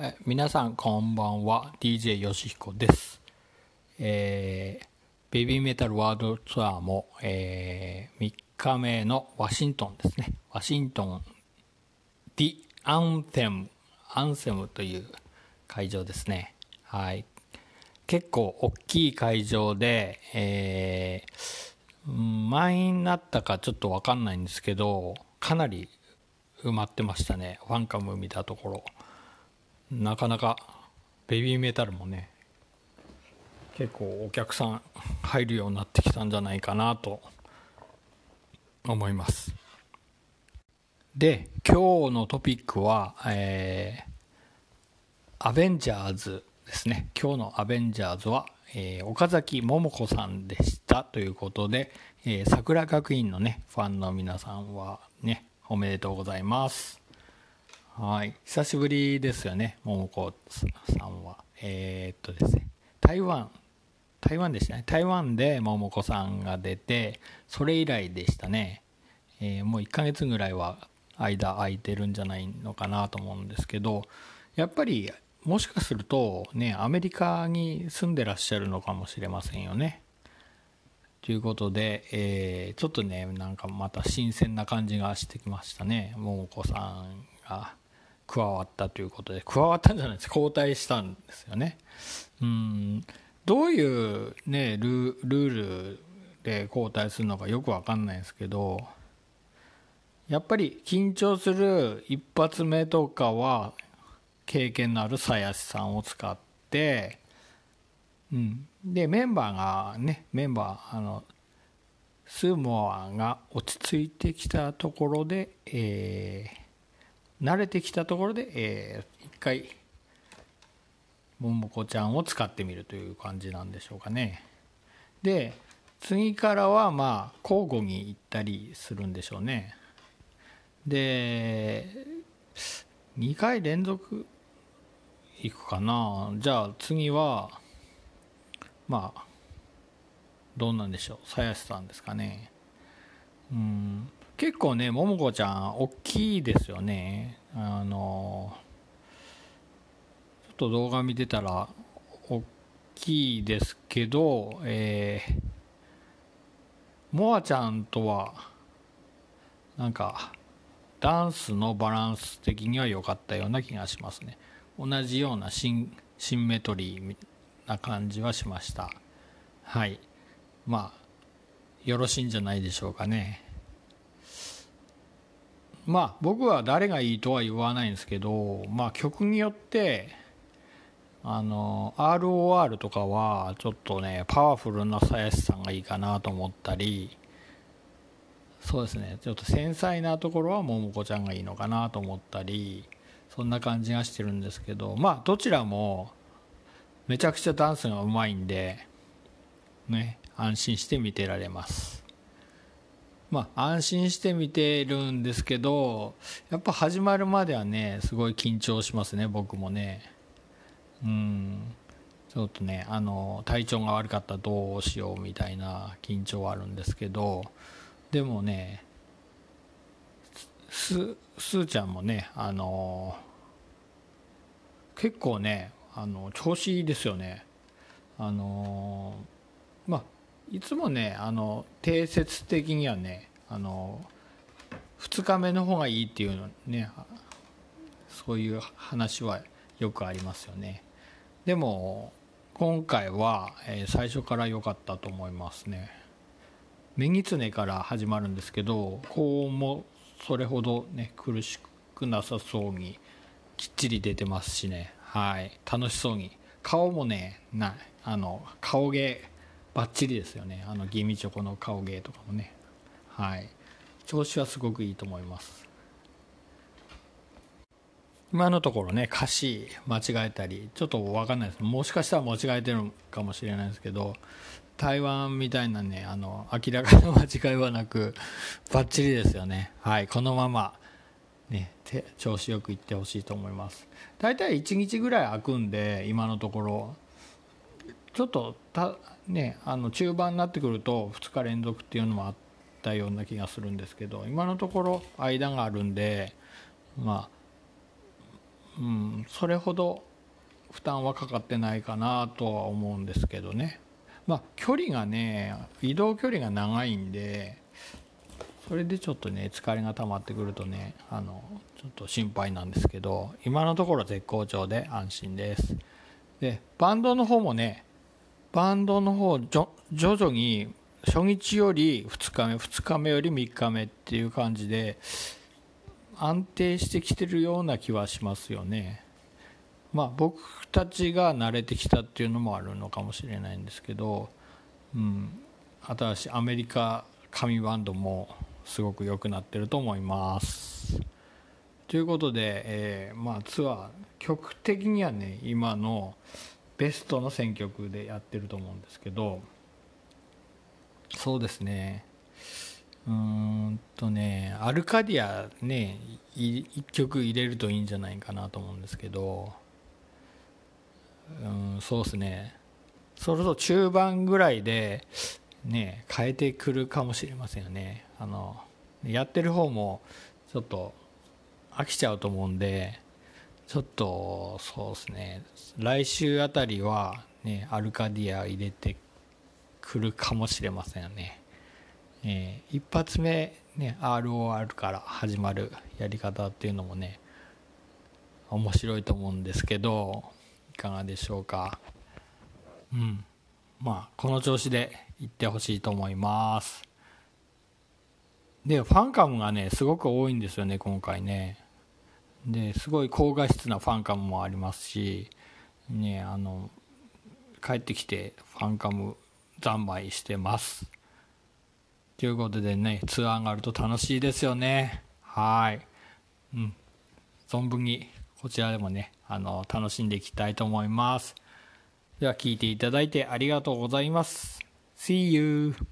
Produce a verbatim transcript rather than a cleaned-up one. え皆さんこんばんは、 ディージェー よしひこです、えー、ベビーメタルワールドツアーも、えー、みっかめのワシントンですね。ワシントンディ・アンセムアンセムという会場ですね。はい、結構大きい会場で、えー、満員になったかちょっと分かんないんですけど、かなり埋まってましたね。ファンカム見たところ、なかなかベビーメタルもね、結構お客さん入るようになってきたんじゃないかなと思います。で、今日のトピックは、えー、アベンジャーズですね。今日のアベンジャーズは、えー、岡崎桃子さんでしたということで、えー、桜学院のねファンの皆さんはねおめでとうございます。はい、久しぶりですよね、桃子さんは。えー、っとですね台湾台湾でしたね。台湾で桃子さんが出て、それ以来でしたね。えー、もういっかげつぐらいは間空いてるんじゃないのかなと思うんですけど、やっぱりもしかするとね、アメリカに住んでらっしゃるのかもしれませんよね。ということで、えー、ちょっとね、なんかまた新鮮な感じがしてきましたね。桃子さんが加わったということで、加わったんじゃないですか、交代したんですよね。うーん、どういう、ね、ル, ルールで交代するのかよく分かんないですけど、やっぱり緊張する一発目とかは経験のある鞘師さんを使って、うん、でメンバーがねメンバーあのスーモアが落ち着いてきたところで、えー、慣れてきたところで、えー、一回ももこちゃんを使ってみるという感じなんでしょうかね。で次からはまあ交互に行ったりするんでしょうね。でにかい連続行くかな。じゃあ次はまあどうなんでしょう、鞘師さんですかね。うん、結構ねももこちゃん大きいですよね。あのちょっと動画見てたら大きいですけど、えー、モアちゃんとはなんかダンスのバランス的には良かったような気がしますね。同じようなシン、シンメトリーな感じはしました。はい。まあ、よろしいんじゃないでしょうかね。まあ、僕は誰がいいとは言わないんですけど、まあ、曲によって、あの、アールオーアール とかは、ちょっとね、パワフルな鞘師さんがいいかなと思ったり、そうですね、ちょっと繊細なところはももこちゃんがいいのかなと思ったり、そんな感じがしてるんですけど、まあどちらもめちゃくちゃダンスがうまいんでね、安心して見てられます。まあ安心して見てるんですけど、やっぱ始まるまではねすごい緊張しますね、僕もね。うん、ちょっとねあの体調が悪かったらどうしようみたいな緊張はあるんですけど、でもね、す、すーちゃんもね、あのー、結構ね、あの調子いいですよね。あのー、まあいつもね、あの定説的にはね、あのー、ふつかめの方がいいっていうのね、そういう話はよくありますよね。でも今回は、えー、最初から良かったと思いますね。メギツネから始まるんですけど、高音もそれほどね苦しくなさそうにきっちり出てますしね。はい、楽しそうに、顔もねなあの顔芸バッチリですよね。あのギミチョコの顔芸とかもね、はい、調子はすごくいいと思います。今のところね歌詞間違えたりちょっと分かんないです。もしかしたら間違えてるかもしれないですけど、台湾みたいなね、あの明らかな間違いはなくバッチリですよね。はい、このまま、ね、て調子よくいってほしいと思います。だいたいいちにちぐらい空くんで、今のところちょっとた、ね、あの中盤になってくるとふつか連続っていうのもあったような気がするんですけど、今のところ間があるんで、まあうん、それほど負担はかかってないかなとは思うんですけどね。まあ距離がね、移動距離が長いんで、それでちょっとね疲れが溜まってくるとね、あのちょっと心配なんですけど、今のところ絶好調で安心です。でバンドの方もね、バンドの方徐々に初日よりふつかめ、ふつかめよりみっかめっていう感じで安定してきてるような気はしますよね。まあ僕たちが慣れてきたっていうのもあるのかもしれないんですけど、うん、新しいアメリカ神バンドもすごく良くなってると思います。ということで、えー、まあツアー曲的にはね今のベストの選曲でやってると思うんですけど、そうですね。うーんとね、アルカディアねいっきょく入れるといいんじゃないかなと思うんですけど、うんそうですね。それと中盤ぐらいでね変えてくるかもしれませんよね。あのやってる方もちょっと飽きちゃうと思うんで、ちょっとそうですね、来週あたりはねアルカディア入れてくるかもしれませんよね。えー、一発目ね アールオーアール から始まるやり方っていうのもね面白いと思うんですけど、いかがでしょうか。うんまあこの調子でいってほしいと思います。でファンカムがねすごく多いんですよね今回ね。ですごい高画質なファンカムもありますしね、あの帰ってきてファンカム三昧してますということでね、ツアーがあると楽しいですよね。はい、うん、存分にこちらでもねあの楽しんでいきたいと思います。では聞いていただいてありがとうございます。 See you